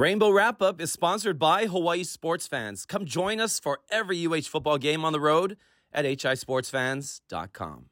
Rainbow Wrap-Up is sponsored by Hawaii Sports Fans. Come join us for every UH football game on the road at hisportsfans.com.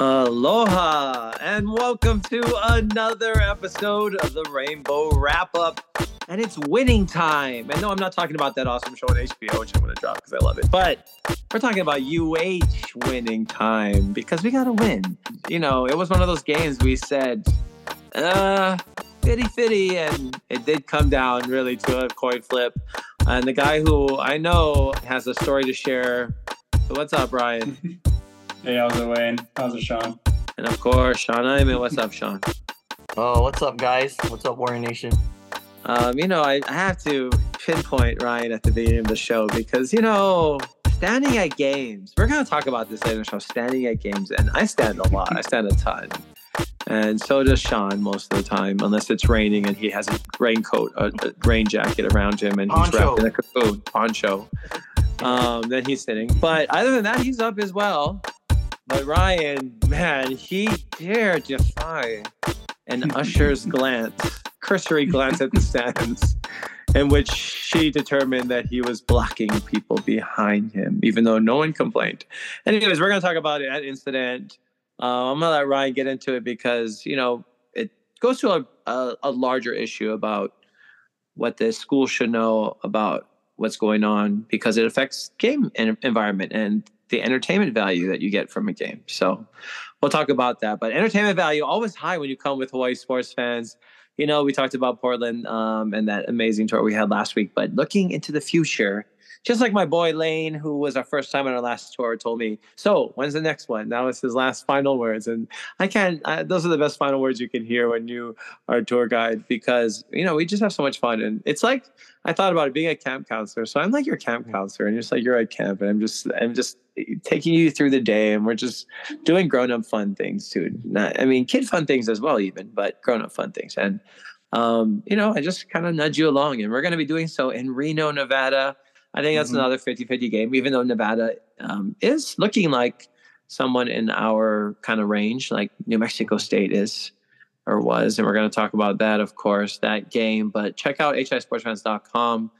Aloha, and welcome to another episode of the Rainbow Wrap-Up, and it's winning time. And no, I'm not talking about that awesome show on HBO, which I'm going to drop because I love it, but we're talking about UH winning time because we got to win. You know, it was one of those games we said, fitty, and it did come down really to a coin flip. And the guy who I know has a story to share, so what's up, Brian? Hey, how's it, Wayne? How's it, Sean? And of course, Sean Iman. What's up, Sean? Oh, what's up, guys? What's up, Warrior Nation? I have to pinpoint Ryan at the beginning of the show because, you know, standing at games. We're going to talk about this later in the show, standing at games. And I stand a lot. I stand a ton. And so does Sean most of the time, unless it's raining and he has a raincoat, a rain jacket around him, and poncho. He's wrapped in a cocoon, poncho. Then he's sitting. But other than that, he's up as well. But Ryan, man, he dared defy an usher's glance, cursory glance at the stands, in which she determined that he was blocking people behind him, even though no one complained. Anyways, we're going to talk about that incident. I'm going to let Ryan get into it because, you know, it goes to a larger issue about what the school should know about what's going on because it affects game environment and the entertainment value that you get from a game. So we'll talk about that. But entertainment value, always high when you come with Hawaii Sports Fans. You know, we talked about Portland and that amazing tour we had last week. But looking into the future, just like my boy Lane, who was our first time on our last tour, told me, so when's the next one? That was his last final words. And those are the best final words you can hear when you are a tour guide because, you know, we just have so much fun. And it's like, I thought about it being a camp counselor. So I'm like your camp counselor and you're just like, you're at camp and I'm just taking you through the day and we're just doing grown-up fun things too. Kid fun things as well even, but grown-up fun things. And, I just kind of nudge you along and we're going to be doing so in Reno, Nevada. I think that's another 50-50 game, even though Nevada is looking like someone in our kind of range, like New Mexico State is or was. And we're going to talk about that, of course, that game. But check out hisportsfans.com.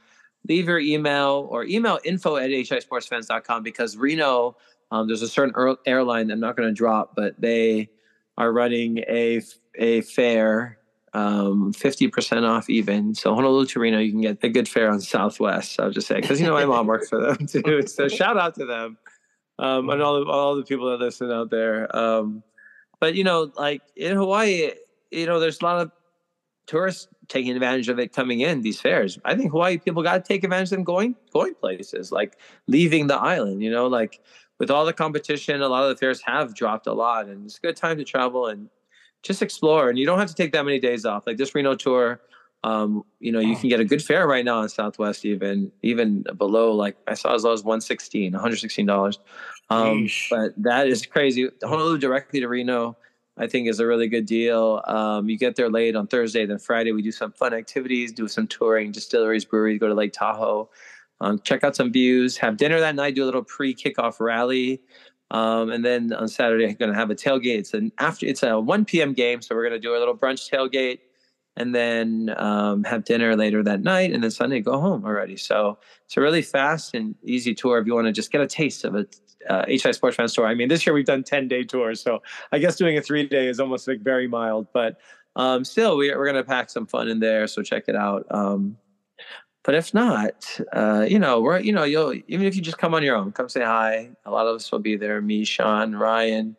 Leave your email or email info@hisportsfans.com because Reno, there's a certain airline I'm not going to drop, but they are running a fare 50% off even. So Honolulu to Reno, you can get a good fare on Southwest. I'll just say, because, you know, my mom works for them too. So shout out to them and all the people that listen out there. But, you know, like in Hawaii, you know, there's a lot of tourists taking advantage of it coming in, these fares. I think Hawaii people got to take advantage of them going places, like leaving the island, you know, like with all the competition, a lot of the fares have dropped a lot and it's a good time to travel and just explore, and you don't have to take that many days off. Like this Reno tour, you can get a good fare right now on Southwest, even below. Like I saw as low as $116. But that is crazy. Honolulu directly to Reno, I think, is a really good deal. You get there late on Thursday, then Friday we do some fun activities, do some touring, distilleries, breweries, go to Lake Tahoe, check out some views, have dinner that night, do a little pre-kickoff rally. And then on Saturday, I'm going to have a tailgate. It's a 1 p.m. game, so we're going to do a little brunch tailgate and then have dinner later that night. And then Sunday, go home already. So it's a really fast and easy tour if you want to just get a taste of a HI Sports Fans tour. I mean, this year we've done 10-day tours, so I guess doing a 3-day is almost like very mild. But still, we're going to pack some fun in there, so check it out. But if not, you'll even if you just come on your own, come say hi. A lot of us will be there. Me, Sean, Ryan.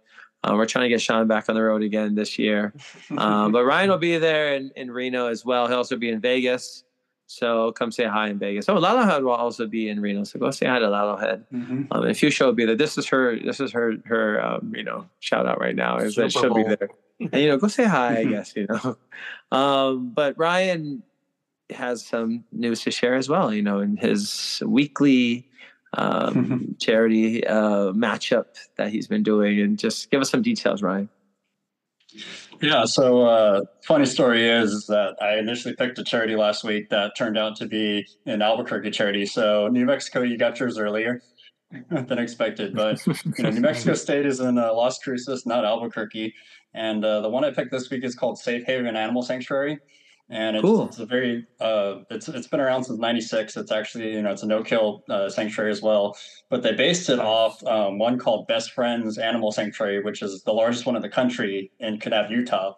We're trying to get Sean back on the road again this year. But Ryan will be there in Reno as well. He'll also be in Vegas. So come say hi in Vegas. Oh, Lalo Head will also be in Reno. So go say hi to Lalo Head. Mm-hmm. And Fuchsia will be there. This is her. Shout out right now is that she'll be there. And go say hi. I guess But Ryan has some news to share as well, in his weekly charity matchup that he's been doing, and just give us some details, Ryan. Yeah, so funny story is that I initially picked a charity last week that turned out to be an Albuquerque charity. So New Mexico, you got yours earlier than expected, but you know, New Mexico State is in Las Cruces, not Albuquerque. And the one I picked this week is called Safe Haven Animal Sanctuary. And it's, cool. It's a very, it's been around since '96. It's actually, you know, it's a no-kill sanctuary as well. But they based it off one called Best Friends Animal Sanctuary, which is the largest one in the country in Kanab, Utah,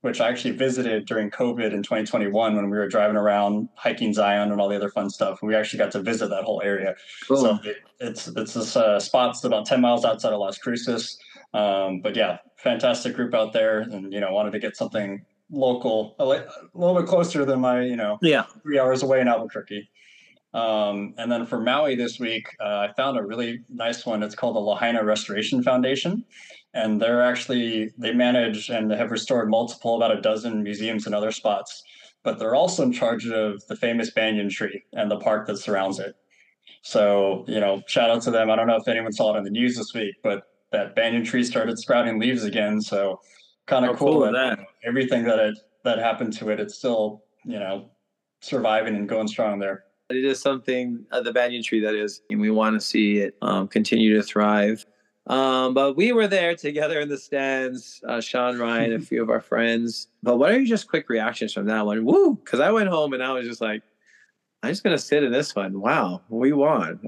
which I actually visited during COVID in 2021 when we were driving around, hiking Zion and all the other fun stuff. And we actually got to visit that whole area. Cool. So it's this spot that's about 10 miles outside of Las Cruces. But yeah, fantastic group out there. And, you know, wanted to get something local, a little bit closer than my, you know, 3 hours away in Albuquerque. And then for Maui this week, I found a really nice one. It's called the Lahaina Restoration Foundation. And they're actually, they manage and they have restored about a dozen museums and other spots, but they're also in charge of the famous banyan tree and the park that surrounds it. So, you know, shout out to them. I don't know if anyone saw it on the news this week, but that banyan tree started sprouting leaves again. So kind of cool that you know, everything that that happened to it, it's still, you know, surviving and going strong there. It is something, the banyan tree that is, and we want to see it continue to thrive. But we were there together in the stands, Sean, Ryan, a few of our friends. But what are your just quick reactions from that one? Woo! Because I went home and I was just like, I'm just going to sit in this one. Wow, we won.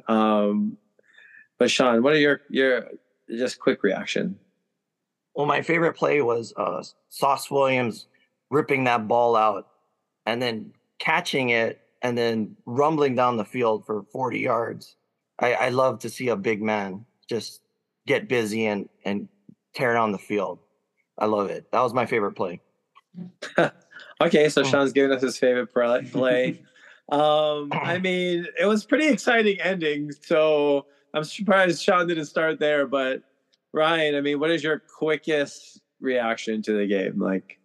But Sean, what are your just quick reaction? Well, my favorite play was Sauce Williams ripping that ball out and then catching it and then rumbling down the field for 40 yards. I love to see a big man just get busy and tear down the field. I love it. That was my favorite play. Okay, so Sean's giving us his favorite play. I mean, it was pretty exciting ending, so I'm surprised Sean didn't start there, but Ryan, I mean, what is your quickest reaction to the game? Like,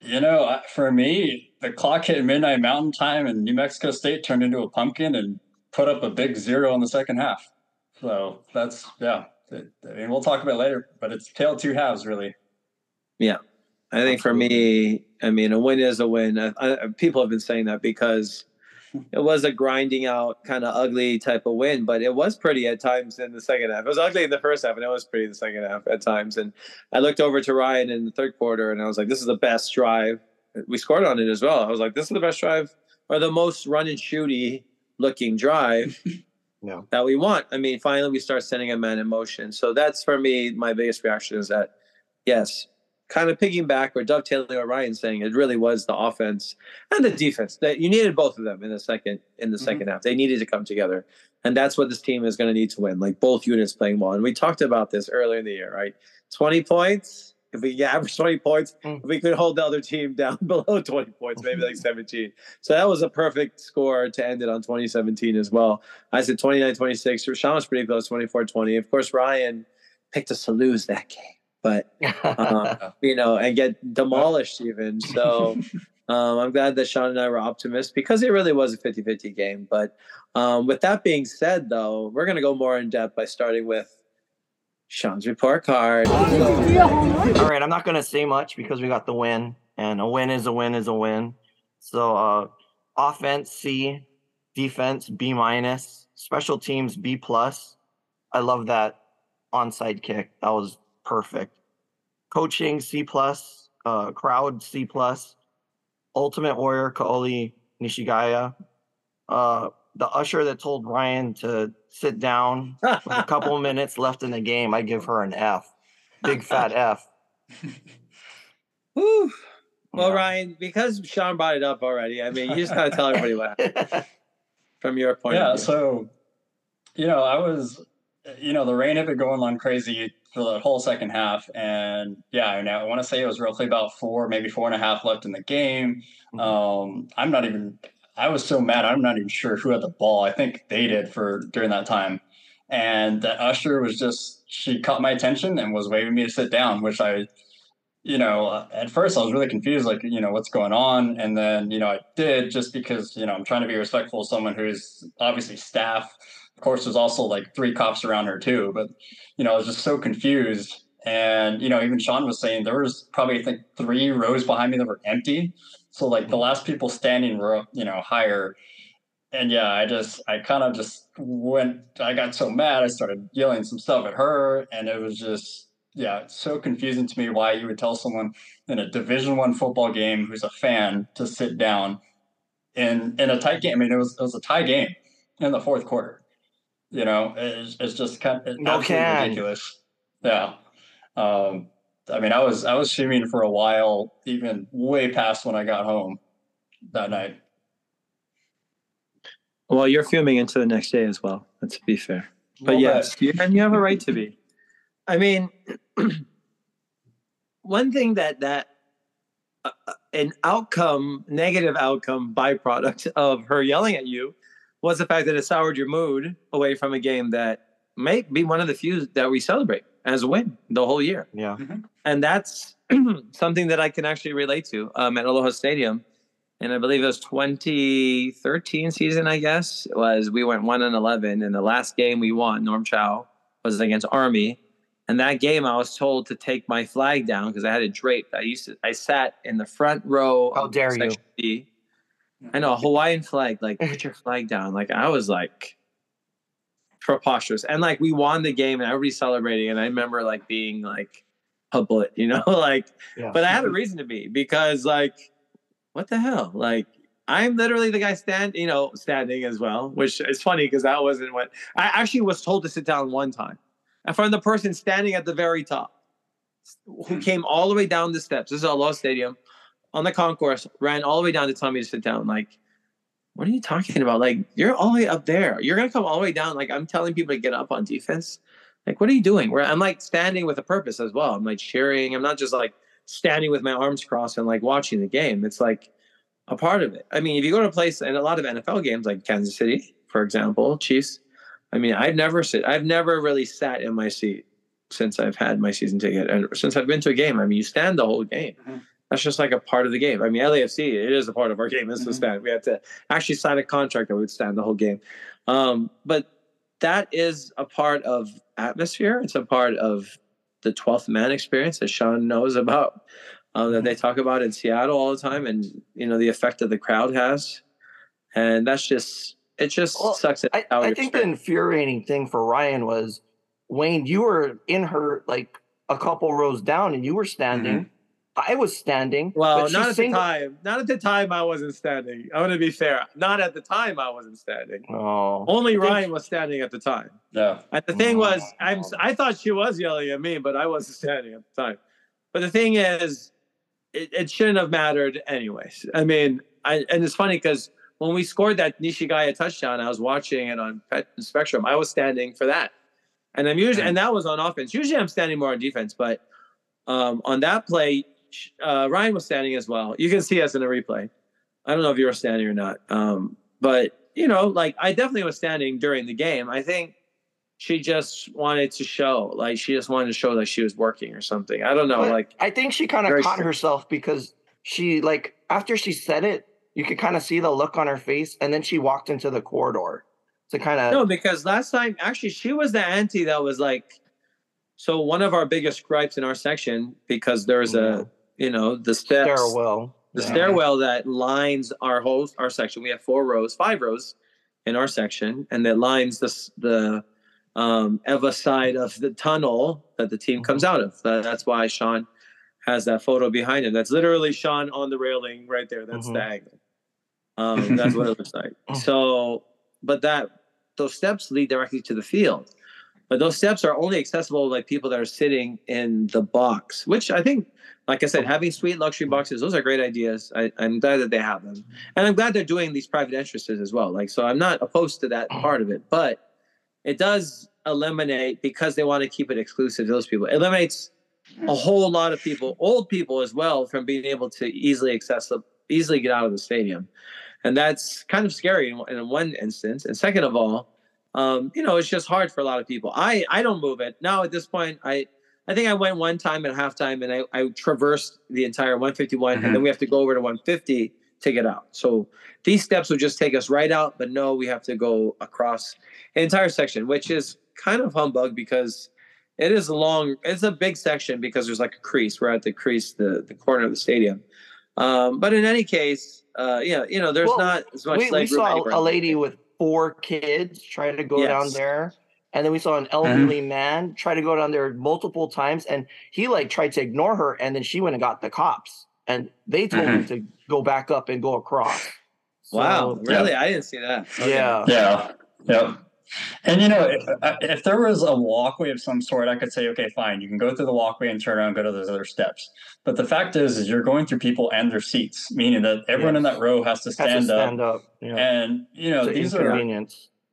you know, for me, the clock hit midnight Mountain Time, and New Mexico State turned into a pumpkin and put up a big zero in the second half. So that's I mean, we'll talk about it later, but it's tale of two halves, really. Yeah, I think for me, I mean, a win is a win. People have been saying that because it was a grinding out kind of ugly type of win, but it was pretty at times in the second half. It was ugly in the first half and it was pretty in the second half at times. And I looked over to Ryan in the third quarter and I was like, this is the best drive. We scored on it as well. I was like, this is the best drive or the most run and shooty looking drive that we want. I mean, finally we start sending a man in motion. So that's for me, my biggest reaction is that yes, kind of picking back or dovetailing what Ryan's saying, it really was the offense and the defense that you needed both of them in the second half. They needed to come together. And that's what this team is going to need to win, like both units playing well. And we talked about this earlier in the year, right? 20 points. If we average 20 points, if we could hold the other team down below 20 points, maybe like 17. So that was a perfect score to end it on 2017 as well. I said 29-26. Sean was pretty close, 24-20. Of course, Ryan picked us to lose that game. But, you know, and get demolished even. So I'm glad that Sean and I were optimists because it really was a 50-50 game. But with that being said, though, we're going to go more in depth by starting with Sean's report card. All right. I'm not going to say much because we got the win. And a win is a win is a win. So offense, C. Defense, B-. Special teams, B+. I love that onside kick. That was perfect. Coaching, C+. Crowd, C+. Ultimate Warrior, Kaoli Nishigaya. The usher that told Ryan to sit down with a couple minutes left in the game, I give her an F. Big fat F. Woo. Well, yeah. Ryan, because Sean brought it up already, I mean, you just got to tell everybody what happened from your point of view. Yeah, so, you know, I was, you know, the rain had been going on crazy for the whole second half. And yeah, I want to say it was roughly about 4, maybe 4.5 left in the game. I was so mad. I'm not even sure who had the ball. I think they did during that time. And the usher was she caught my attention and was waving me to sit down, which I, you know, at first I was really confused, like, you know, what's going on. And then, you know, I did just because, you know, I'm trying to be respectful of someone who's obviously staff. Of course, there's also like three cops around her too. But, you know, I was just so confused. And, you know, even Sean was saying there was probably, I think, three rows behind me that were empty. So like the last people standing were, you know, higher. And yeah, I got so mad, I started yelling some stuff at her. And it was just, yeah, it's so confusing to me why you would tell someone in a Division I football game who's a fan to sit down in a tight game. I mean, it was a tie game in the fourth quarter. You know, it's just kind of ridiculous. Yeah. I mean, I was streaming for a while, even way past when I got home that night. Well, you're fuming into the next day as well. Let's be fair. But yes, you have a right to be. I mean, one thing that an outcome, negative outcome, byproduct of her yelling at you was the fact that it soured your mood away from a game that may be one of the few that we celebrate as a win the whole year. Yeah. Mm-hmm. And that's something that I can actually relate to at Aloha Stadium. And I believe it was 2013 season, I guess, was we went 1-11, and the last game we won, Norm Chow, was against Army. And that game, I was told to take my flag down because I had it draped. I sat in the front row. How dare you? Section B. I know, a Hawaiian flag, like, put your flag down. Like, I was, like, preposterous. And, like, we won the game, and everybody's celebrating. And I remember, like, being, like, public, you know? Like, yeah. But I had a reason to be because, like, what the hell? Like, I'm literally the guy standing as well, which is funny because that wasn't what – I actually was told to sit down one time. And from the person standing at the very top who came all the way down the steps. This is Aloha Stadium. On the concourse, ran all the way down to tell me to sit down. Like, what are you talking about? Like, you're all the way up there. You're going to come all the way down. Like, I'm telling people to get up on defense. Like, what are you doing? I'm, like, standing with a purpose as well. I'm, like, cheering. I'm not just, like, standing with my arms crossed and, like, watching the game. It's, like, a part of it. I mean, if you go to a place and a lot of NFL games, like Kansas City, for example, Chiefs, I mean, I've never really sat in my seat since I've had my season ticket and since I've been to a game. I mean, you stand the whole game. Mm-hmm. That's just like a part of the game. I mean, LAFC, it is a part of our game. It's mm-hmm. to stand. We had to actually sign a contract that would stand the whole game. But that is a part of atmosphere. It's a part of the 12th man experience that Sean knows about, that they talk about in Seattle all the time, and, you know, the effect that the crowd has. And that's just... It just sucks. I think the infuriating thing for Ryan was, Wayne, you were in her, like, a couple rows down, and you were standing. Mm-hmm. I was standing. Well, not at the time. Not at the time I wasn't standing. I want to be fair. Not at the time I wasn't standing. Oh. Only Ryan was standing at the time. Yeah. And the thing was, I thought she was yelling at me, but I wasn't standing at the time. But the thing is, it shouldn't have mattered anyways. I mean, and it's funny because when we scored that Nishigaya touchdown, I was watching it on Pet Spectrum. I was standing for that. And that was on offense. Usually I'm standing more on defense, but on that play, Ryan was standing as well. You can see us in a replay. I don't know if you were standing or not. But, you know, like, I definitely was standing during the game. I think she just wanted to show, like, she was working or something. I don't know. But like, I think she kind of caught herself because she, like, after she said it, you could kind of see the look on her face, and then she walked into the corridor to kind of... No, because last time, actually, she was the auntie that was like... So one of our biggest gripes in our section, because there's a, you know, the steps... Stairwell. The stairwell that lines our section. We have 5 rows in our section, and that lines the Eva side of the tunnel that the team comes out of. That's why Sean has that photo behind him. That's literally Sean on the railing right there. That's the angle. That's what it looks like. So, but those steps lead directly to the field, but those steps are only accessible like people that are sitting in the box, which I think, like I said, having sweet luxury boxes, those are great ideas. I'm glad that they have them, and I'm glad they're doing these private entrances as well. Like, so I'm not opposed to that part of it, but it does eliminate, because they want to keep it exclusive to those people. It eliminates a whole lot of people, old people as well, from being able to easily get out of the stadium. And that's kind of scary in one instance. And second of all, you know, it's just hard for a lot of people. I don't move it. Now at this point, I think I went one time at halftime, and I traversed the entire 151, and then we have to go over to 150 to get out. So these steps would just take us right out, but no, we have to go across an entire section, which is kind of humbug because it is long. It's a big section because there's like a crease. We're at the crease, the corner of the stadium. But in any case, yeah, you know, there's not as much. We saw a lady with 4 kids try to go down there. And then we saw an elderly man try to go down there multiple times. And he like tried to ignore her. And then she went and got the cops and they told him to go back up and go across. So, wow. Really? Yeah. I didn't see that. Okay. Yeah. And, you know, if there was a walkway of some sort, I could say, okay, fine. You can go through the walkway and turn around and go to those other steps. But the fact is you're going through people and their seats, meaning that everyone in that row has to stand up. Yeah. And, you know, these are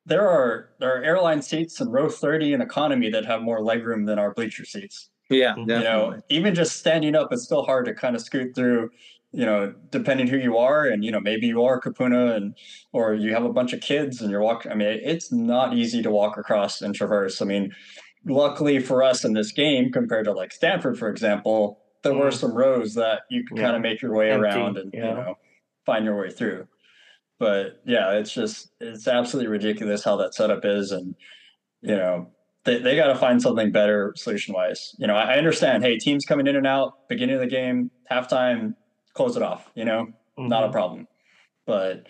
there are airline seats in row 30 in economy that have more legroom than our bleacher seats. Yeah. Definitely. You know, even just standing up, it's still hard to kind of scoot through, you know, depending who you are. And, you know, maybe you are Kapuna or you have a bunch of kids and you're walking. I mean, it's not easy to walk across and traverse. I mean, luckily for us in this game, compared to like Stanford, for example, there were some rows that you could kind of make your way around and, you know, find your way through. But yeah, it's absolutely ridiculous how that setup is. And, you know, they got to find something better solution wise. You know, I understand, hey, teams coming in and out, beginning of the game, halftime, close it off, you know, not a problem, but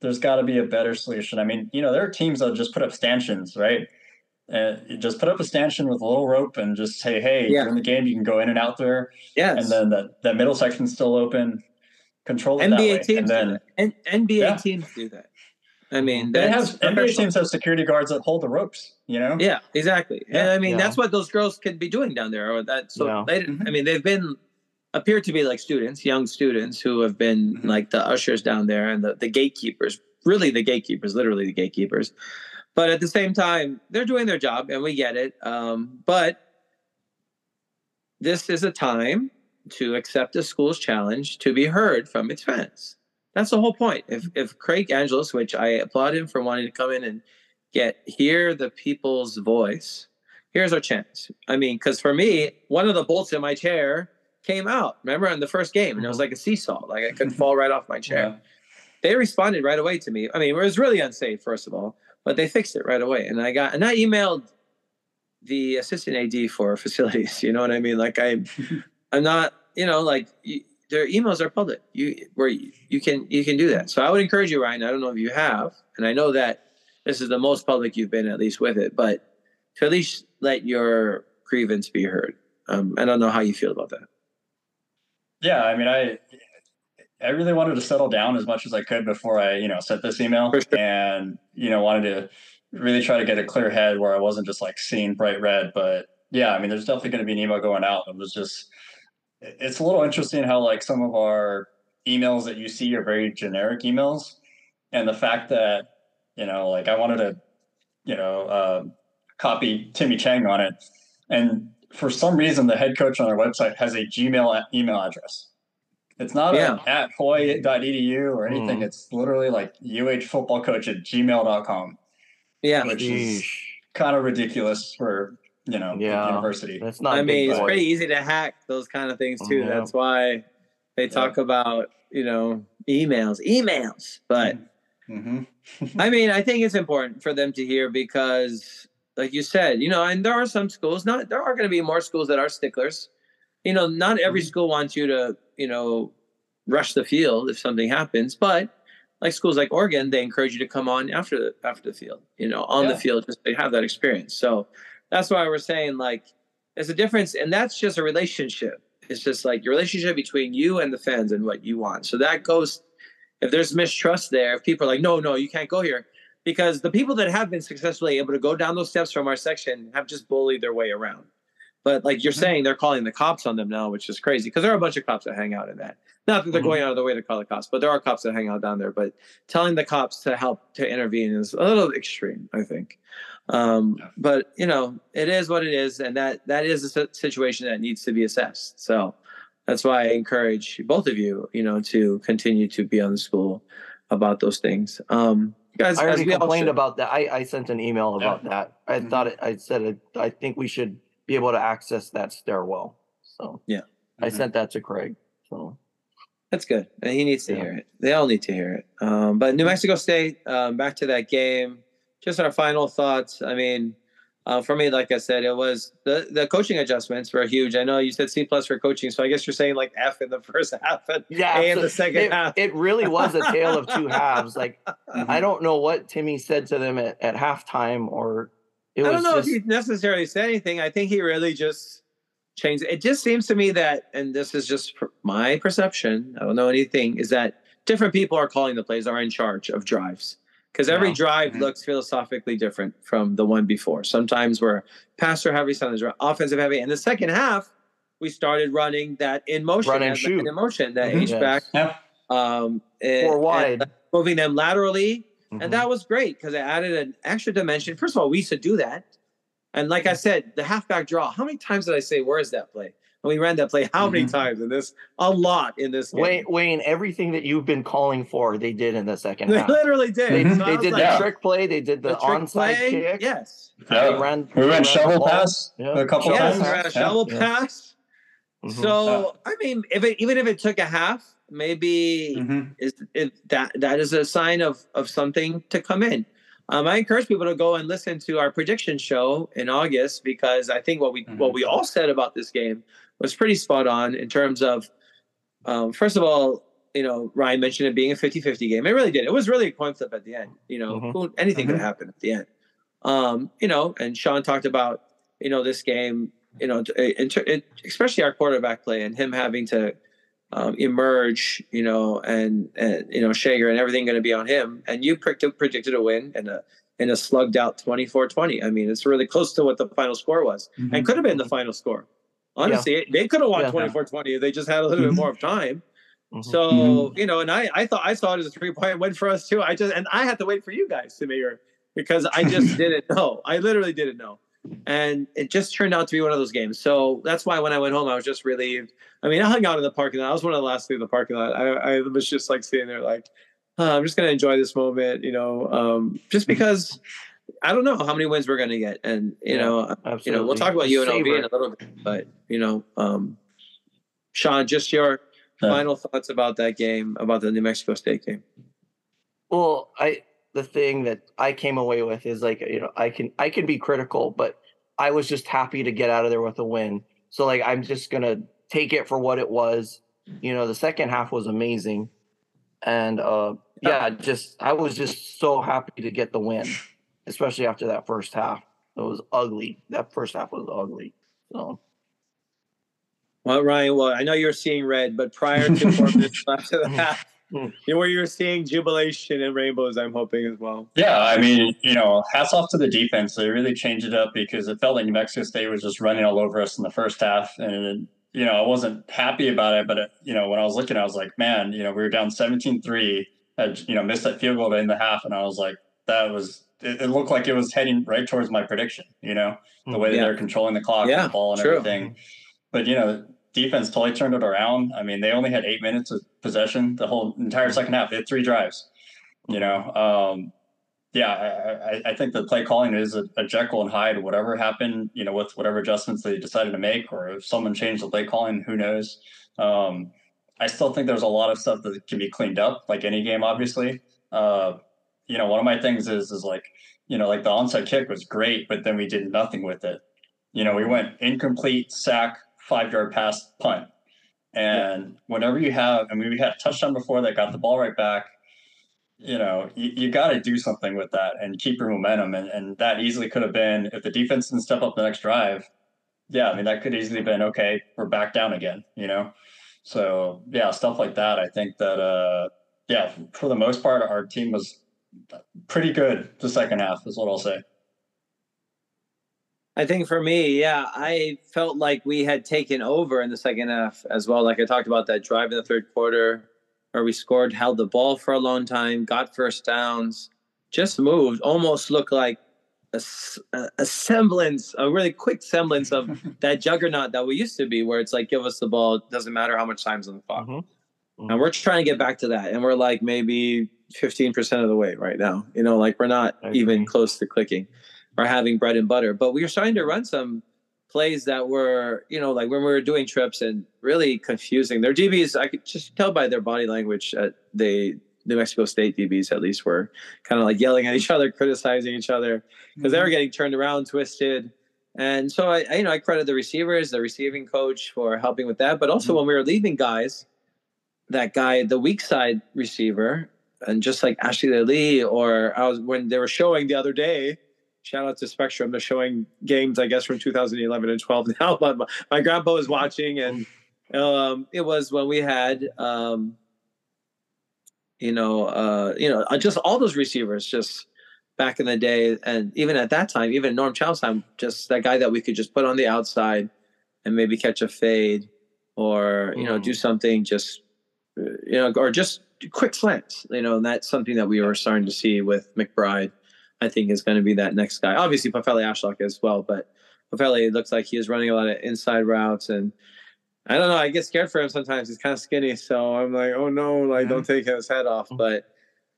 there's got to be a better solution. I mean, you know, there are teams that just put up stanchions, right? Just put up a stanchion with a little rope and just say, hey, during the game, you can go in and out there. Yes. And then that middle section's still open. Control it NBA that way. Teams and then, NBA teams do that. I mean, NBA teams have security guards that hold the ropes, you know? Yeah, exactly. Yeah. And I mean, that's what those girls could be doing down there. Or that, so they didn't, I mean, they've been, appear to be like students, young students who have been like the ushers down there and the gatekeepers, really the gatekeepers, literally the gatekeepers. But at the same time, they're doing their job and we get it. But this is a time to accept a school's challenge to be heard from its fans. That's the whole point. If Craig Angelus, which I applaud him for wanting to come in and hear the people's voice, here's our chance. I mean, because for me, one of the bolts in my chair came out, remember, in the first game, and it was like a seesaw. Like, I couldn't fall right off my chair. Yeah. They responded right away to me. I mean, it was really unsafe, first of all, but they fixed it right away. And I emailed the assistant AD for facilities, you know what I mean? Like, I'm not, you know, like their emails are public. You can do that. So I would encourage you, Ryan. I don't know if you have, and I know that this is the most public you've been, at least with it, but to at least let your grievance be heard. I don't know how you feel about that. Yeah, I mean, I really wanted to settle down as much as I could before I, you know, sent this email. For sure. And, you know, wanted to really try to get a clear head where I wasn't just like seeing bright red. But yeah, I mean, there's definitely going to be an email going out. It was just, it's a little interesting how like some of our emails that you see are very generic emails. And the fact that, you know, like I wanted to, you know, copy Timmy Chang on it. And for some reason, the head coach on our website has a Gmail email address. It's not at hawaii.edu or anything. It's literally like uhfootballcoach@gmail.com. Yeah. Which is kind of ridiculous for, you know, university. That's not, I mean, it's pretty easy to hack those kind of things too. That's why they talk about, you know, emails. But I mean, I think it's important for them to hear because, like you said, you know, and there are some schools, there are going to be more schools that are sticklers. You know, not every school wants you to, you know, rush the field if something happens, but like schools like Oregon, they encourage you to come on after the field, you know, on the field, just to have that experience. So that's why we're saying, like, there's a difference, and that's just a relationship. It's just like your relationship between you and the fans and what you want. So that goes, if there's mistrust there, if people are like, no, you can't go here, because the people that have been successfully able to go down those steps from our section have just bullied their way around. But like you're saying, they're calling the cops on them now, which is crazy, because there are a bunch of cops that hang out in that. Not that they're going out of their way to call the cops, but there are cops that hang out down there. But telling the cops to help, to intervene is a little extreme, I think. But, you know, it is what it is. And that is a situation that needs to be assessed. So that's why I encourage both of you, you know, to continue to be on the school about those things. Guys, I already complained about that. I sent an email about that. I thought I think we should be able to access that stairwell. So I sent that to Craig. So That's good. He needs to hear it. They all need to hear it. But New Mexico State, back to that game. Just our final thoughts. I mean, for me, like I said, it was the coaching adjustments were huge. I know you said C+ for coaching, so I guess you're saying like F in the first half and A in the second half. It really was a tale of two halves. Like, I don't know what Timmy said to them at halftime, or it was I don't know if he necessarily said anything. I think he really just changed. It just seems to me that, and this is just my perception, I don't know anything, is that different people are calling the plays, are in charge of drives. Because every drive looks philosophically different from the one before. Sometimes we're passer heavy, sometimes we're offensive heavy. And the second half, we started running that in motion, that H-back, or wide, moving them laterally. And that was great because it added an extra dimension. First of all, we used to do that. And like I said, the halfback draw, how many times did I say, where is that play? And we ran that play how many times in this? A lot in this game. Wayne, everything that you've been calling for, they did in the second half. They literally did. They did the trick play. They did the onside kick. Yes. So we ran shovel pass a couple times. Yes, we ran a shovel pass. So, I mean, even if it took a half, maybe that is a sign of something to come in. I encourage people to go and listen to our prediction show in August, because I think what we all said about this game was pretty spot on in terms of, first of all, you know, Ryan mentioned it being a 50-50 game. It really did. It was really a coin flip at the end. You know, anything could happen at the end. You know, and Sean talked about, you know, this game, you know, especially our quarterback play and him having to emerge, you know, and you know, Shager and everything going to be on him. And you predicted a win and a slugged out 24-20. I mean, it's really close to what the final score was, and could have been the final score. Honestly, they could have won 24-20 if they just had a little bit more of time. So, you know, and I thought I saw it as a 3-point win for us too. I had to wait for you guys to make it because I just didn't know. I literally didn't know. And it just turned out to be one of those games. So that's why when I went home, I was just relieved. I mean, I hung out in the parking lot. I was one of the last through the parking lot. I was just like sitting there like, I'm just going to enjoy this moment, you know, just because I don't know how many wins we're going to get. And, you know, absolutely. You know, we'll talk about UNLV in a little bit, but, you know, Sean, just your final thoughts about that game, about the New Mexico State game. Well, the thing that I came away with is like, you know, I can be critical, but I was just happy to get out of there with a win. So like, I'm just going to take it for what it was. You know, the second half was amazing. And I was just so happy to get the win, especially after that first half. It was ugly. That first half was ugly. So. Well, Ryan, I know you're seeing red, but prior to 4 minutes after the half, where you're seeing jubilation and rainbows, I'm hoping as well. Yeah, I mean, you know, hats off to the defense. They really changed it up because it felt like New Mexico State was just running all over us in the first half. And, you know, I wasn't happy about it, but, you know, when I was looking, I was like, man, you know, we were down 17-3, you know, missed that field goal to end the half. And I was like, it looked like it was heading right towards my prediction, you know, the way that they're controlling the clock and the ball and everything. But, you know, defense totally turned it around. I mean, they only had 8 minutes of possession the whole entire second half. They had three drives, you know. I think the play calling is a Jekyll and Hyde. Whatever happened, you know, with whatever adjustments they decided to make, or if someone changed the play calling, who knows? I still think there's a lot of stuff that can be cleaned up, like any game, obviously. You know, one of my things is like, you know, like the onside kick was great, but then we did nothing with it. You know, we went incomplete, sack, 5-yard pass, punt. And whenever you have, I mean, we had a touchdown before that got the ball right back. You know, you got to do something with that and keep your momentum. And that easily could have been, if the defense didn't step up the next drive, yeah, I mean, that could easily have been, okay, we're back down again, you know? So, yeah, stuff like that. I think that, for the most part, our team was pretty good the second half is what I'll say. I think for me, I felt like we had taken over in the second half as well. Like I talked about that drive in the third quarter where we scored, held the ball for a long time, got first downs, just moved, almost looked like a really quick semblance of that juggernaut that we used to be, where it's like, give us the ball. It doesn't matter how much time's on the clock. And we're trying to get back to that. And we're like maybe 15% of the way right now. You know, like we're not even close to clicking. Are having bread and butter, but we were starting to run some plays that were, you know, like when we were doing trips and really confusing. Their DBs, I could just tell by their body language that they, New Mexico State DBs at least, were kind of like yelling at each other, criticizing each other, because they were getting turned around, twisted. And so I, you know, I credit the receivers, the receiving coach for helping with that. But also when we were leaving guys, that guy, the weak side receiver, and just like Ashley Lee, or I was, when they were showing the other day, shout out to Spectrum, they're showing games, I guess, from 2011 and 12 now, but my grandpa was watching, and it was when we had, just all those receivers just back in the day. And even at that time, even Norm Chow's time, just that guy that we could just put on the outside and maybe catch a fade or, you know, do something just, you know, or just quick slants, you know, and that's something that we were starting to see with McBride. I think is going to be that next guy. Obviously, Pofele Ashlock as well, but Pofele looks like he is running a lot of inside routes, and I don't know. I get scared for him sometimes. He's kind of skinny, so I'm like, oh no, like don't take his head off. But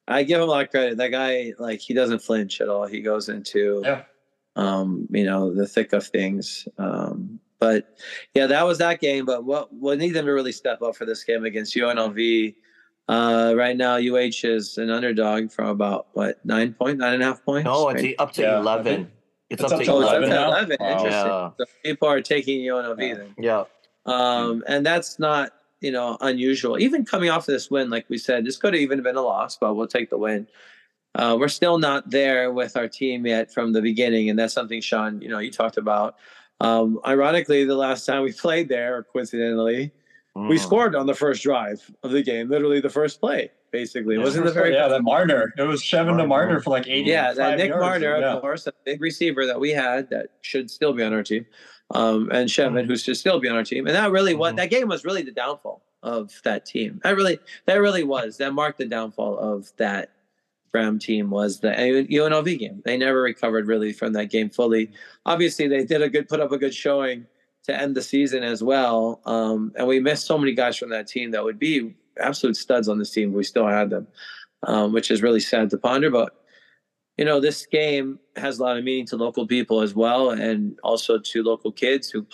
I give him a lot of credit. That guy, like, he doesn't flinch at all. He goes into, you know, the thick of things. But yeah, that was that game. But what we'll need them to really step up for this game against UNLV. Right now, UH is an underdog from about, 9.5 points? No, it's up to 11. It's up to 11 now? 11. Wow. Interesting. Yeah. So people are taking UNLV then. Yeah. And that's not, you know, unusual. Even coming off of this win, like we said, this could have even been a loss, but we'll take the win. We're still not there with our team yet from the beginning, and that's something, Sean, you know, you talked about. Ironically, the last time we played there, or coincidentally, we scored on the first drive of the game, literally the first play, basically. That Marner. It was Shevin to Marner for like 80 yards. Yeah, that Nick Marner, of course, a big receiver that we had that should still be on our team. And Shevin, who should still be on our team. And that really was, that game was really the downfall of that team. That marked the downfall of that Brown team, was the UNLV game. They never recovered really from that game fully. Obviously, they did put up a good showing to end the season as well. And we missed so many guys from that team that would be absolute studs on this team. We still had them, which is really sad to ponder. But, you know, this game has a lot of meaning to local people as well, and also to local kids who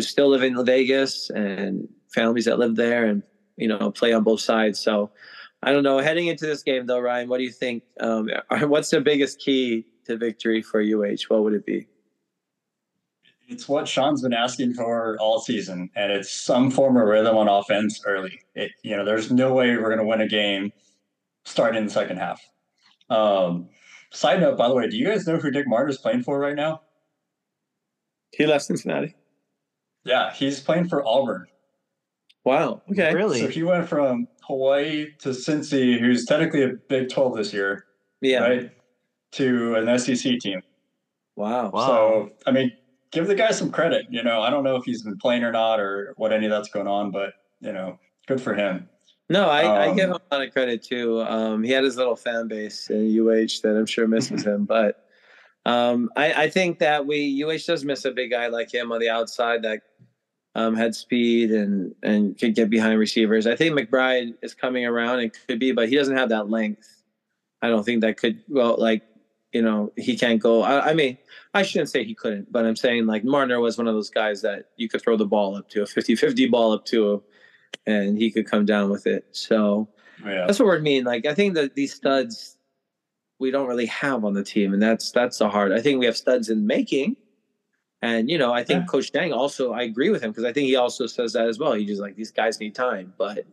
still live in Vegas, and families that live there and, you know, play on both sides. So I don't know. Heading into this game, though, Ryan, what do you think? What's the biggest key to victory for UH? What would it be? It's what Sean's been asking for all season, and it's some form of rhythm on offense early. There's no way we're going to win a game starting the second half. Side note, by the way, do you guys know who Dick Martin is playing for right now? He left Cincinnati. Yeah, he's playing for Auburn. Wow. Okay. Really? So he went from Hawaii to Cincy, who's technically a Big 12 this year, right, to an SEC team. Wow. So, I mean, give the guy some credit. You know, I don't know if he's been playing or not, or what any of that's going on, but, you know, good for him. No, I give him a lot of credit too. He had his little fan base in UH that I'm sure misses him, but I think that UH does miss a big guy like him on the outside that had speed and could get behind receivers. I think McBride is coming around and could be, but he doesn't have that length. I don't think that could, you know, he can't go. I mean, I shouldn't say he couldn't, but I'm saying like Marner was one of those guys that you could throw the ball up to, a 50-50 ball up to him, and he could come down with it. So that's what I mean. Like, I think that these studs we don't really have on the team, and that's the hard. I think we have studs in making, and, you know, I think Coach Chang also, I agree with him, because I think he also says that as well. He just like, these guys need time, but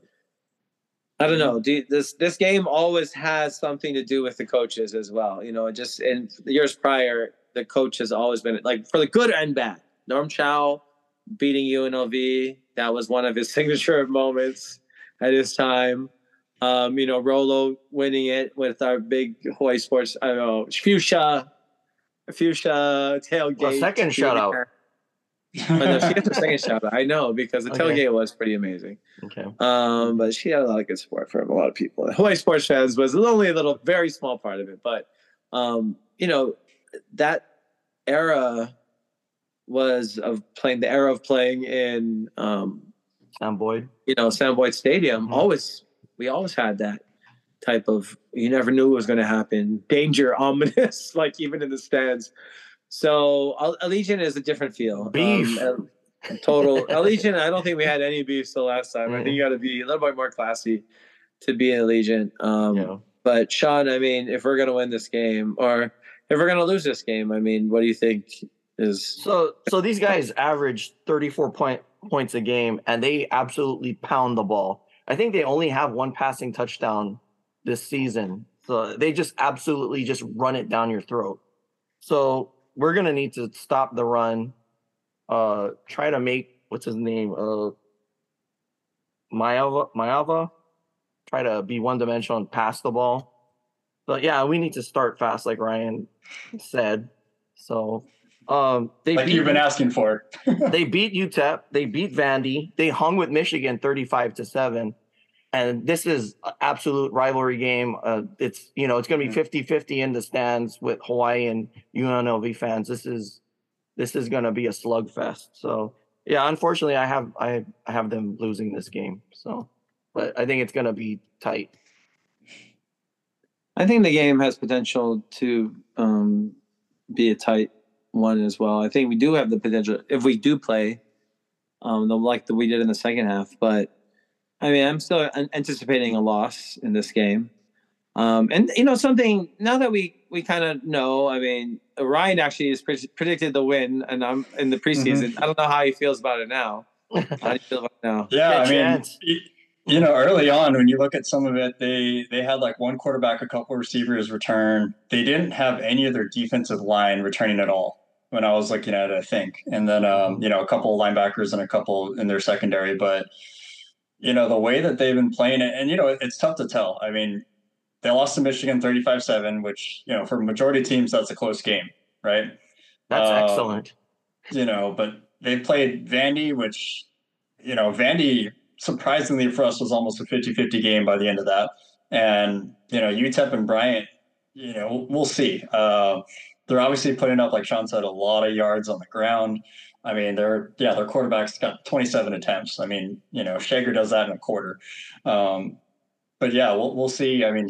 I don't know. This game always has something to do with the coaches as well. You know, just in years prior, the coach has always been like, for the good and bad. Norm Chow beating UNLV, that was one of his signature moments at his time. You know, Rolo winning it with our big Hawaii Sports, fuchsia tailgate. Well, second shoutout. She gets a second shout out. I know, because the tailgate was pretty amazing. Okay. But she had a lot of good support from a lot of people. Hawaii Sports Fans was only a little, very small part of it. But, you know, that era was the era of playing in Sam Boyd. You know, Sam Boyd Stadium. We always had that type of, you never knew what was going to happen. Danger, ominous, like even in the stands. So Allegiant is a different feel. Beef. Total. Allegiant, I don't think we had any beefs the last time. I think you got to be a little bit more classy to be an Allegiant. But Sean, I mean, if we're going to win this game or if we're going to lose this game, I mean, what do you think is... So these guys average 34 points a game, and they absolutely pound the ball. I think they only have one passing touchdown this season. So they just absolutely just run it down your throat. So we're going to need to stop the run, try to make, what's his name, Maiava, try to be one-dimensional and pass the ball. But, yeah, we need to start fast, like Ryan said. So they like beat, you've been asking for. They beat UTEP. They beat Vandy. They hung with Michigan 35-7. And this is an absolute rivalry game. It's, you know, it's going to be 50-50 in the stands with Hawaii and UNLV fans. This is going to be a slugfest. So, yeah, unfortunately, I have them losing this game. So, but I think it's going to be tight. I think the game has potential to be a tight one as well. I think we do have the potential if we do play like we did in the second half. But I mean, I'm still anticipating a loss in this game. And, you know, something now that we kind of know, I mean, Ryan actually has predicted the win and I'm in the preseason. I don't know how he feels about it now. How do you feel about it now? Yeah, I mean, you know, early on, when you look at some of it, they had like one quarterback, a couple receivers return. They didn't have any of their defensive line returning at all when I was looking at it, I think. And then, you know, a couple linebackers and a couple in their secondary. But, you know, the way that they've been playing it, and, you know, it's tough to tell. I mean, they lost to Michigan 35-7, which, you know, for majority of teams, that's a close game, right? That's excellent. You know, but they played Vandy, which, you know, Vandy – surprisingly for us was almost a 50-50 game by the end of that. And, you know, UTEP and Bryant, you know, we'll see. They're obviously putting up, like Sean said, a lot of yards on the ground. I mean, their quarterback's got 27 attempts. I mean, you know, Shager does that in a quarter. But yeah, we'll see. I mean,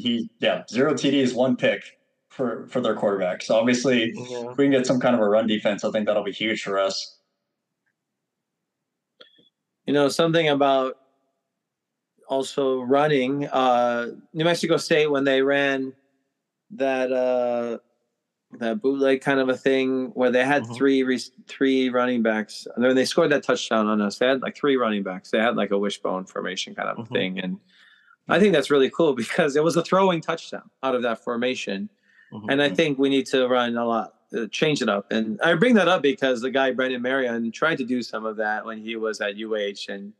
zero TDs, one pick for their quarterback. So obviously if we can get some kind of a run defense, I think that'll be huge for us. You know, something about also running, New Mexico State, when they ran that bootleg kind of a thing where they had three running backs. And then they scored that touchdown on us. They had like three running backs. They had like a wishbone formation kind of thing. And I think that's really cool because it was a throwing touchdown out of that formation. And I think we need to run a lot. Change it up. And I bring that up because the guy, Brandon Marion, tried to do some of that when he was at UH and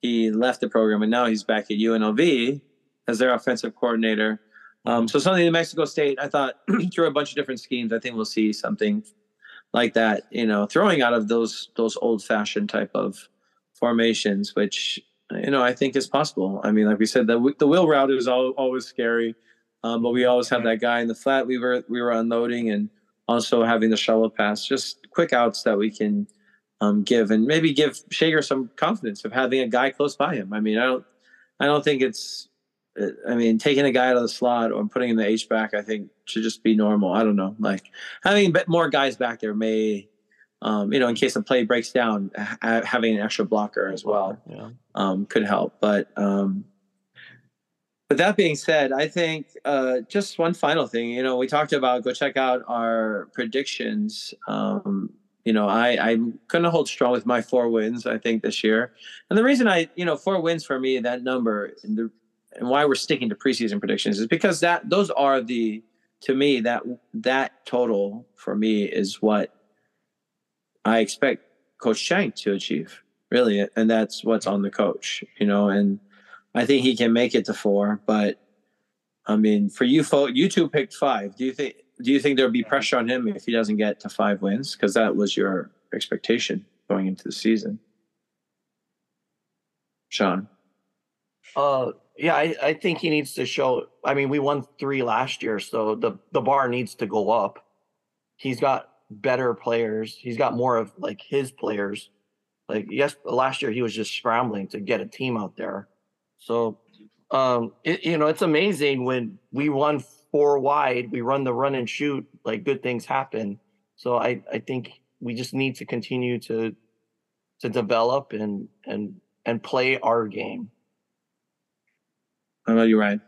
he left the program and now he's back at UNLV as their offensive coordinator. So something in Mexico State, I thought through a bunch of different schemes, I think we'll see something like that, you know, throwing out of those old fashioned type of formations, which, you know, I think is possible. I mean, like we said, the wheel route is always scary. But we always have that guy in the flat. We were unloading and also having the shovel pass, just quick outs that we can give and maybe give Shager some confidence of having a guy close by him. I mean, I don't think it's, I mean, taking a guy out of the slot or putting in the H-back, I think should just be normal. I don't know. Like having a bit more guys back there may, you know, in case the play breaks down, having an extra blocker as well could help. But that being said, I think just one final thing, you know, we talked about go check out our predictions. You know, I'm going to hold strong with my 4 wins, I think, this year. And the reason 4 wins for me, that number and why we're sticking to preseason predictions is because those are to me, that total for me is what I expect Coach Chang to achieve, really. And that's what's on the coach, you know, and I think he can make it to 4, but I mean, for you folks, you two picked 5. Do you think there'll be pressure on him if he doesn't get to 5 wins? Because that was your expectation going into the season, Sean. Yeah, I think he needs to show. I mean, we won 3 last year, so the bar needs to go up. He's got better players. He's got more of like his players. Like yes, last year he was just scrambling to get a team out there. So, you know, it's amazing when we run 4 wide, we run the run and shoot, like good things happen. So I think we just need to continue to develop and play our game. How about you, Ryan?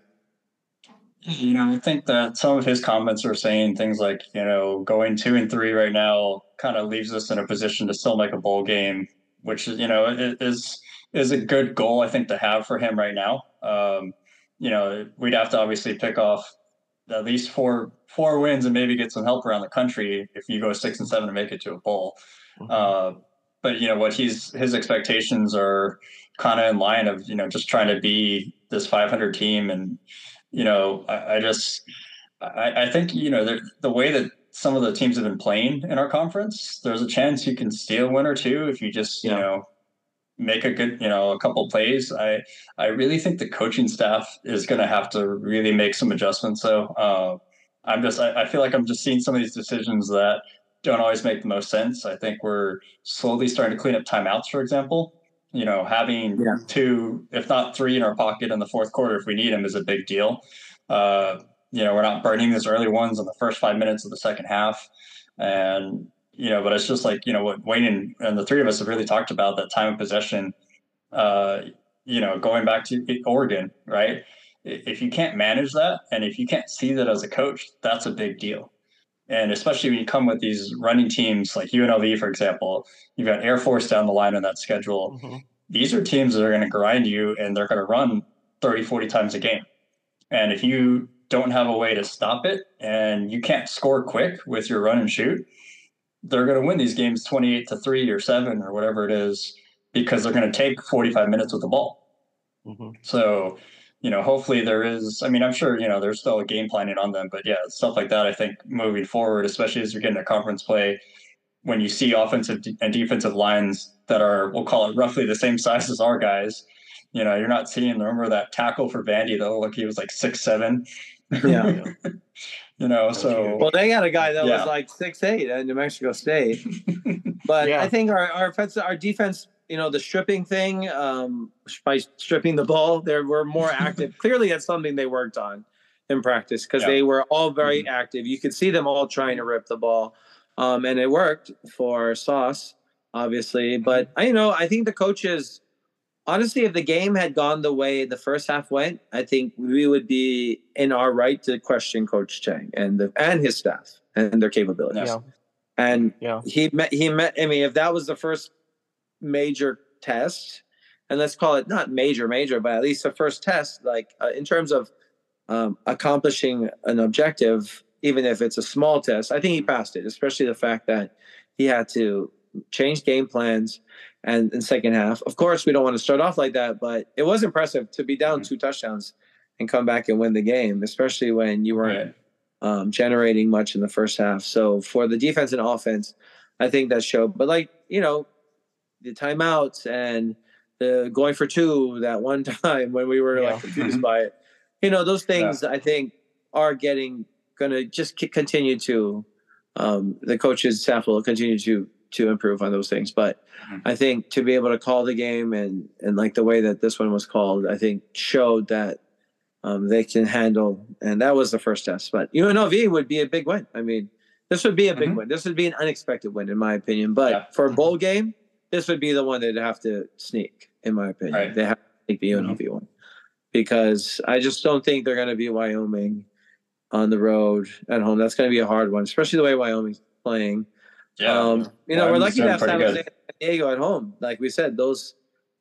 You know, I think that some of his comments were saying things like, you know, going 2-3 right now kind of leaves us in a position to still make a bowl game, which, you know, is a good goal, I think, to have for him right now. You know, we'd have to obviously pick off at least four wins and maybe get some help around the country if you go 6-7 and make it to a bowl. Mm-hmm. But, you know, what his expectations are kind of in line of, you know, just trying to be this 500 team. And, you know, I think, you know, the way that some of the teams have been playing in our conference, there's a chance you can steal one or two if you just, you know, make a good, you know, a couple plays. I really think the coaching staff is going to have to really make some adjustments. So I feel like I'm just seeing some of these decisions that don't always make the most sense. I think we're slowly starting to clean up timeouts, for example. You know, having 2, if not 3 in our pocket in the fourth quarter, if we need them, is a big deal. You know, we're not burning those early ones in the first 5 minutes of the second half. And, you know, but it's just like, you know, what Wayne and the three of us have really talked about, that time of possession, you know, going back to Oregon, right? If you can't manage that, and if you can't see that as a coach, that's a big deal. And especially when you come with these running teams like UNLV, for example, you've got Air Force down the line on that schedule. Mm-hmm. These are teams that are going to grind you, and they're going to run 30-40 times a game. And if you don't have a way to stop it and you can't score quick with your run and shoot, they're going to win these games 28-3 or 7 or whatever it is, because they're going to take 45 minutes with the ball. Mm-hmm. So, you know, hopefully there is, I mean, I'm sure, you know, there's still a game planning on them, but yeah, stuff like that, I think moving forward, especially as you're getting a conference play, when you see offensive and defensive lines that are, we'll call it roughly the same size as our guys, you know, you're not seeing, remember that tackle for Vandy though, like he was like 6'7". Yeah. You know, so. Well, they had a guy that was like 6'8" at New Mexico State. But I think our defense, you know, the stripping thing, by stripping the ball, they were more active. Clearly, that's something they worked on in practice, because they were all very active. You could see them all trying to rip the ball, and it worked for Sauce, obviously. But, you know, I think the coaches, honestly, if the game had gone the way the first half went, I think we would be in our right to question Coach Chang and his staff and their capabilities. Yeah. And he met. I mean, if that was the first major test, and let's call it not major, but at least the first test, like in terms of accomplishing an objective, even if it's a small test, I think he passed it, especially the fact that he had to change game plans and in second half. Of course, we don't want to start off like that, but it was impressive to be down 2 touchdowns and come back and win the game, especially when you weren't generating much in the first half. So for the defense and offense, I think that showed. But like, you know, the timeouts and the going for 2 that one time when we were like confused by it, you know, those things I think are going to just continue to the coaches staff will continue to improve on those things. But I think to be able to call the game and like the way that this one was called, I think showed that they can handle, and that was the first test. But UNLV would be a big win. I mean, this would be a big win. This would be an unexpected win in my opinion, but for a bowl game, this would be the one they'd have to sneak, in my opinion. Right. They have to sneak the UNLV one, because I just don't think they're going to be Wyoming on the road at home. That's going to be a hard one, especially the way Wyoming's playing. Yeah. You know, we're lucky to have San Jose and San Diego at home. Like we said, those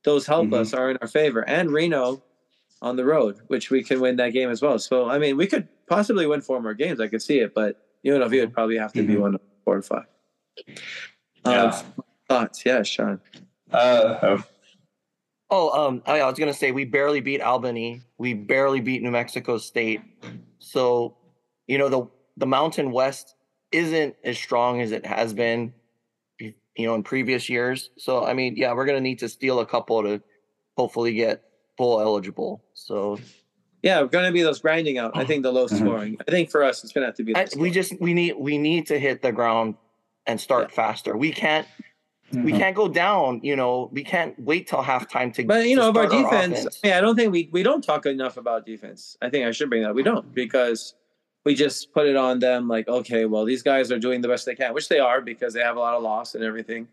help us are in our favor, and Reno on the road, which we can win that game as well. So, I mean, we could possibly win 4 more games. I could see it, but UNLV would probably have to be 1 of 4 or 5. Thoughts? Yeah, Sean. I was gonna say we barely beat Albany, we barely beat New Mexico State. So, you know, the Mountain West isn't as strong as it has been, you know, in previous years. So, I mean, yeah, we're gonna need to steal a couple to hopefully get bowl eligible. So, yeah, we're gonna be those grinding out. I think the low scoring. I think for us, it's gonna have to be. We need to hit the ground and start faster. We can't go down, you know, we can't wait till halftime to. But, you know, our defense, I mean, I don't think we don't talk enough about defense. I think I should bring that up. We don't, because we just put it on them like, okay, well, these guys are doing the best they can, which they are because they have a lot of loss and everything,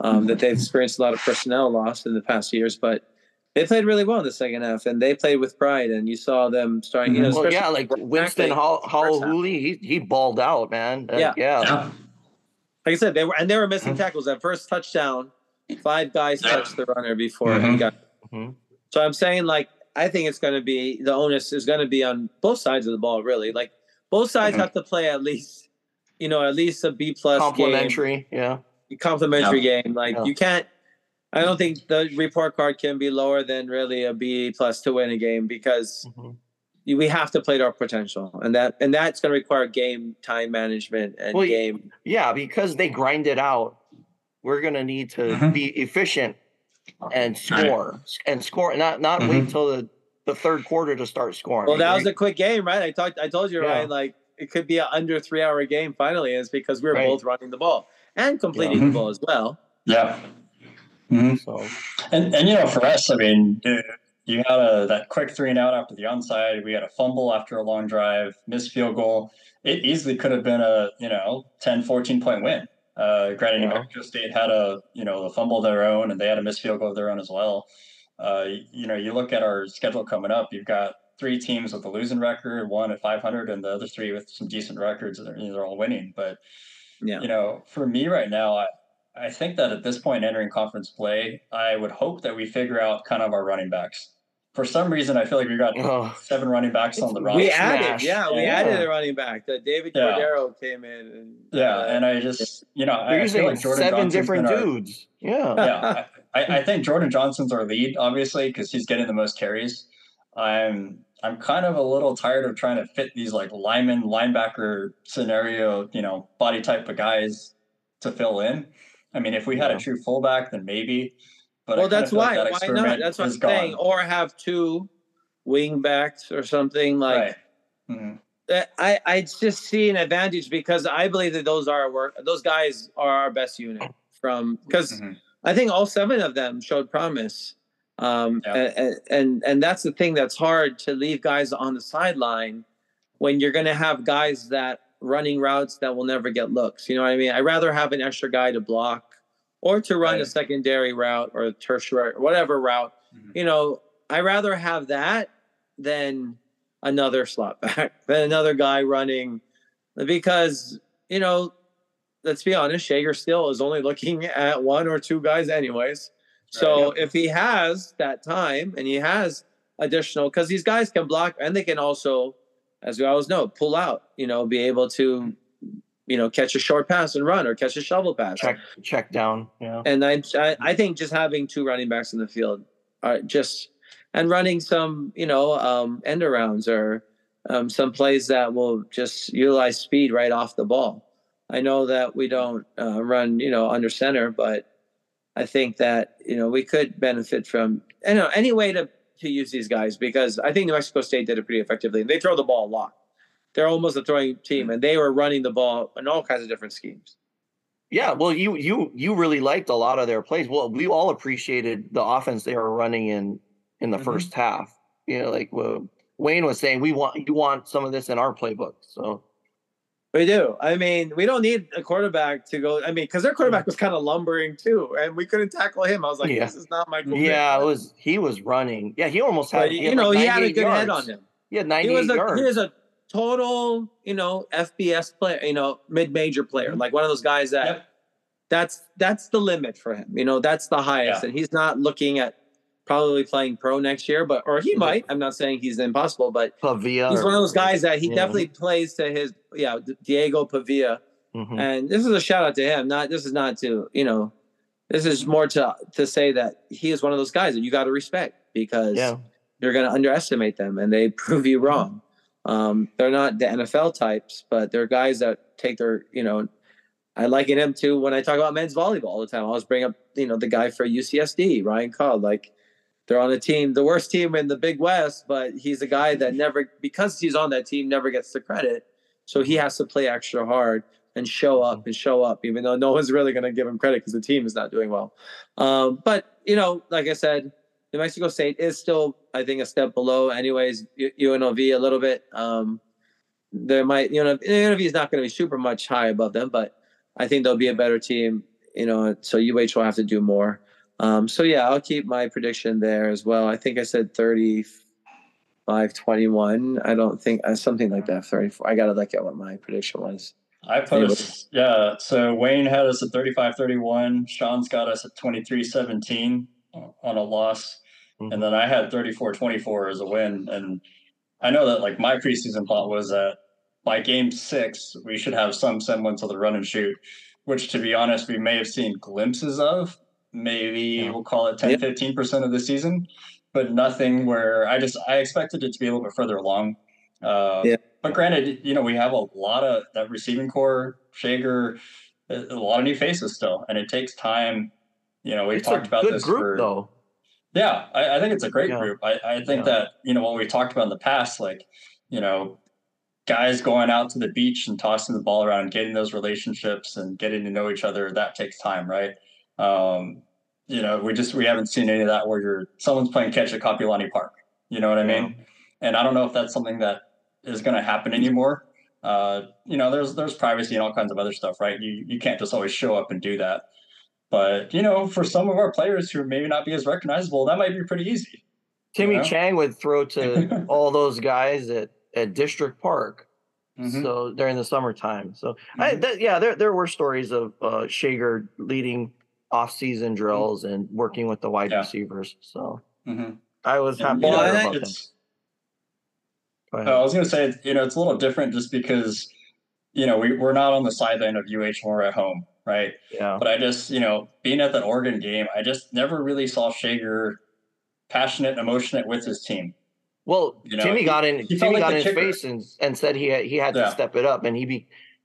that they've experienced a lot of personnel loss in the past years, but they played really well in the second half and they played with pride and you saw them starting, you know, well, yeah, like Winston Hall Hooley, he balled out, man. Yeah. Like I said, they were missing tackles. That first touchdown, 5 guys touched the runner before he got. So I'm saying, like, I think it's going to be, the onus is going to be on both sides of the ball, really. Like, both sides have to play at least, you know, at least a B-plus complimentary, game. Complimentary game. Like, you can't, I don't think the report card can be lower than really a B-plus to win a game because we have to play to our potential. And that's going to require game time management and game. Yeah, because they grind it out. We're going to need to be efficient and score and score. Not wait till the third quarter to start scoring. Well, that was a quick game, right? I told you, Ryan, like it could be an under 3 hour game. Finally, is because we were both running the ball and completing the ball as well. So, and you know, for us, I mean, dude, you got that quick three and out after the onside. We had a fumble after a long drive, missed field goal. It easily could have been a 10, 14 point win. Granted, New Mexico State had a fumble of their own, and they had a missed field goal of their own as well. You look at our schedule coming up. You've got 3 teams with a losing record, one at 500, and the other 3 with some decent records, and they're all winning. But for me right now, I think that at this point, entering conference play, I would hope that we figure out kind of our running backs. For some reason, I feel like we've got 7 running backs on the roster. We added a running back. David Cordero came in. And, and I just, I feel like Jordan 7 Johnson's different dudes. I think Jordan Johnson's our lead, obviously, because he's getting the most carries. I'm kind of a little tired of trying to fit these like lineman, linebacker scenario, body type of guys to fill in. I mean, if we had a true fullback, then maybe. But well, that's why. Like that why not? That's what I'm saying. Or have 2 wing backs or something like. Right. I just see an advantage because I believe that those guys are our best unit because I think all 7 of them showed promise. And that's the thing that's hard to leave guys on the sideline when you're going to have guys that running routes that will never get looks. You know what I mean? I'd rather have an extra guy to block. Or to run a secondary route or a tertiary, whatever route, I rather have that than another slot back, than another guy running. Because, let's be honest, Shager still is only looking at 1 or 2 guys anyways. So if he has that time and he has additional, because these guys can block and they can also, as we always know, pull out, be able to, catch a short pass and run or catch a shovel pass. Check down. Yeah. And I think just having 2 running backs in the field and running some, end arounds or some plays that will just utilize speed right off the ball. I know that we don't run, under center, but I think that, we could benefit from any way to use these guys because I think New Mexico State did it pretty effectively. They throw the ball a lot. They're almost a throwing team, and they were running the ball in all kinds of different schemes. Yeah, well, you really liked a lot of their plays. Well, we all appreciated the offense they were running in the first half. Wayne was saying, you want some of this in our playbook. So we do. I mean, we don't need a quarterback to go. I mean, because their quarterback was kind of lumbering too, and we couldn't tackle him. I was like, this is not my quarterback. Yeah, he was running. Yeah, he almost had. He had a good head on him. Yeah, 98 yards. He was a total, FBS player, mid-major player, like one of those guys that that's the limit for him. That's the highest. Yeah. And he's not looking at probably playing pro next year, or he might. I'm not saying he's impossible, but Pavia, he's one of those guys that he definitely plays to his, Diego Pavia. And this is a shout out to him. This is more to say that he is one of those guys that you got to respect because you're going to underestimate them and they prove you wrong. They're not the NFL types, but they're guys that take their, I liken him to when I talk about men's volleyball all the time. I always bring up, the guy for UCSD, Ryan Codd. Like, they're on a team, the worst team in the Big West, but he's a guy that because he's on that team, never gets the credit. So he has to play extra hard and show up, even though no one's really going to give him credit because the team is not doing well. But, like I said, New Mexico State is still, I think, a step below anyways, UNLV a little bit. there might, you know, UNLV is not going to be super much high above them, but I think they'll be a better team, you know, so UH will have to do more. So yeah, I'll keep my prediction there as well. I think I said 35-21. I don't think something like that. 34. I got to look at what my prediction was. I posted, yeah. So Wayne had us at 35-31. Sean's got us at 23-17 on a loss. Mm-hmm. And then I had 34-24 as a win. And I know that like my preseason plot was that by game 6, we should have some semblance of the run and shoot, which to be honest, we may have seen glimpses of. Maybe we'll call it 10-15% of the season, but nothing where I expected it to be a little bit further along. But granted, you know, we have a lot of that receiving core, Shager, a lot of new faces still, and it takes time. You know, we've talked about this group, though. Yeah, I think it's a great group. I think that, you know, what we talked about in the past, like, you know, guys going out to the beach and tossing the ball around, getting those relationships and getting to know each other, that takes time, right? You know, we haven't seen any of that where someone's playing catch at Kapi'olani Park. You know what I mean? Yeah. And I don't know if that's something that is going to happen anymore. You know, there's privacy and all kinds of other stuff, right? You can't just always show up and do that. But, you know, for some of our players who maybe not be as recognizable, that might be pretty easy. Timmy Chang would throw to all those guys at District Park. Mm-hmm. So during the summertime. So there were stories of Shager leading off-season drills and working with the wide receivers. So I was happy to hear about them. I was going to say, you know, it's a little different just because, you know, we're not on the sideline of UH when we're at home, right? Yeah. But I just, you know, being at that Oregon game, I just never really saw Shager passionate and emotionate with his team. Well, you know, Timmy got in his face and said he had to step it up, and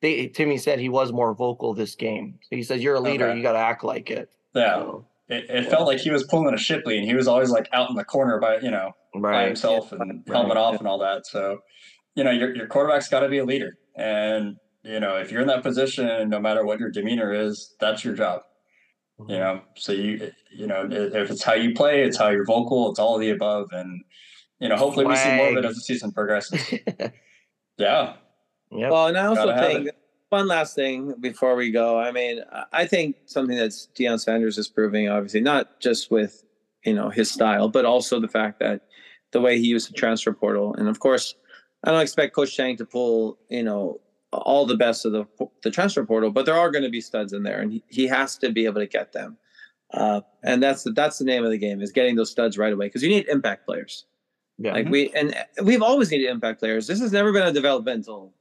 Timmy said he was more vocal this game. So he says, "You're a leader, you got to act like it." Yeah. So, it felt like he was pulling a Shipley, and he was always like out in the corner by, you know, by himself and helmet off and all that. So, you know, your quarterback's got to be a leader. And, you know, if you're in that position, no matter what your demeanor is, that's your job. Mm-hmm. You know, so you know, if it's how you play, it's how you're vocal, it's all of the above. And, you know, hopefully we see more of it as the season progresses. Yep. Well, and I also think one last thing before we go. I mean, I think something that's Deion Sanders is proving, obviously, not just with, you know, his style, but also the fact that the way he used the transfer portal. And of course, I don't expect Coach Chang to pull, you know, all the best of the transfer portal, but there are going to be studs in there, and he has to be able to get them. And that's the name of the game, is getting those studs right away, because you need impact players. Yeah. Like we've always needed impact players. This has never been a developmental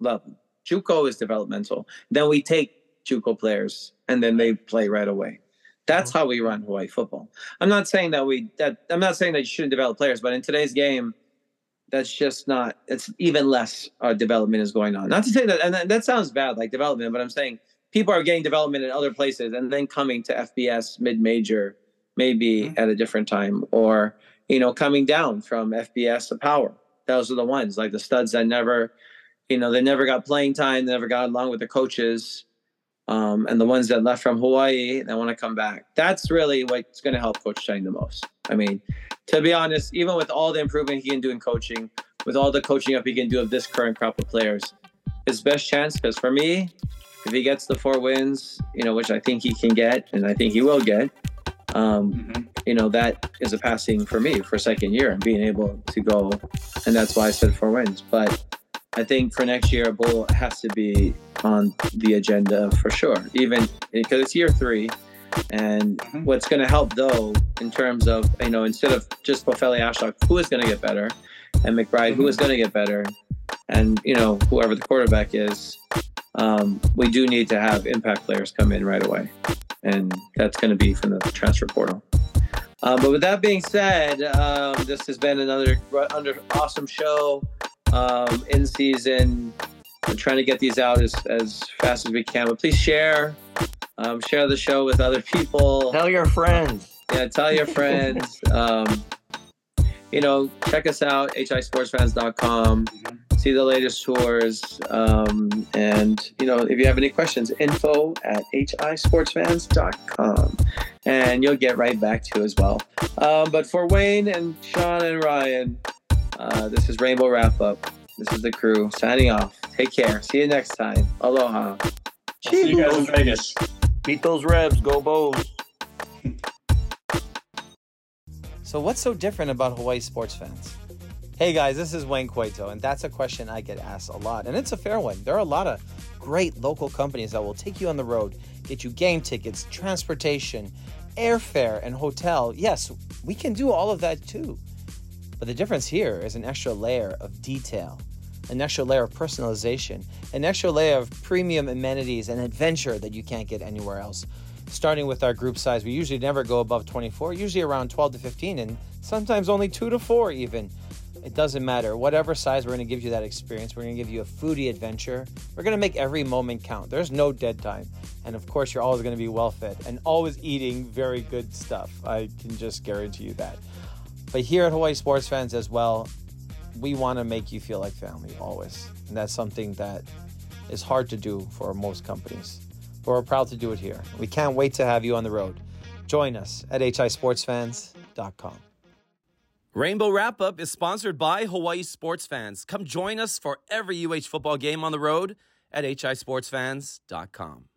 level. JUCO is developmental. Then we take JUCO players and then they play right away. That's how we run Hawaii football. I'm not saying that you shouldn't develop players, but in today's game, that's just not. It's even less development is going on. Not to say that, and that sounds bad, like development, but I'm saying people are getting development in other places and then coming to FBS mid-major, maybe at a different time, or you know, coming down from FBS to power. Those are the ones, like the studs that never. You know, they never got playing time. They never got along with the coaches. And the ones that left from Hawaii, they want to come back. That's really what's going to help Coach Chang the most. I mean, to be honest, even with all the improvement he can do in coaching, with all the coaching up he can do of this current crop of players, his best chance, because for me, if he gets the 4 wins, you know, which I think he can get, and I think he will get, you know, that is a passing for me for second year and being able to go. And that's why I said 4 wins. But I think for next year, a bowl has to be on the agenda for sure, even because it's year 3. And what's going to help, though, in terms of, you know, instead of just Pofele Ashlock, who is going to get better, and McBride, who is going to get better, and, you know, whoever the quarterback is, we do need to have impact players come in right away. And that's going to be from the transfer portal. But with that being said, this has been another awesome show. In season, we're trying to get these out as fast as we can, but please share the show with other people. Tell your friends. Tell your friends. You know, check us out, hisportsfans.com. See the latest tours. And, you know, if you have any questions, info@hisportsfans.com. And you'll get right back to as well. But for Wayne and Sean and Ryan, this is Rainbow Wrap-Up. This is the crew signing off. Take care. See you next time. Aloha. See you guys in Vegas. Beat those Rebs. Go Bows. So what's so different about Hawaii Sports Fans? Hey guys, this is Wayne Cueto, and that's a question I get asked a lot, and it's a fair one. There are a lot of great local companies that will take you on the road, get you game tickets, transportation, airfare, and hotel. Yes, we can do all of that too. But the difference here is an extra layer of detail, an extra layer of personalization, an extra layer of premium amenities and adventure that you can't get anywhere else. Starting with our group size, we usually never go above 24, usually around 12 to 15, and sometimes only 2 to 4 even. It doesn't matter. Whatever size, we're going to give you that experience. We're going to give you a foodie adventure. We're going to make every moment count. There's no dead time. And of course, you're always going to be well-fed and always eating very good stuff. I can just guarantee you that. But here at Hawaii Sports Fans as well, we want to make you feel like family always. And that's something that is hard to do for most companies. But we're proud to do it here. We can't wait to have you on the road. Join us at hisportsfans.com. Rainbow Wrap-Up is sponsored by Hawaii Sports Fans. Come join us for every UH football game on the road at hisportsfans.com.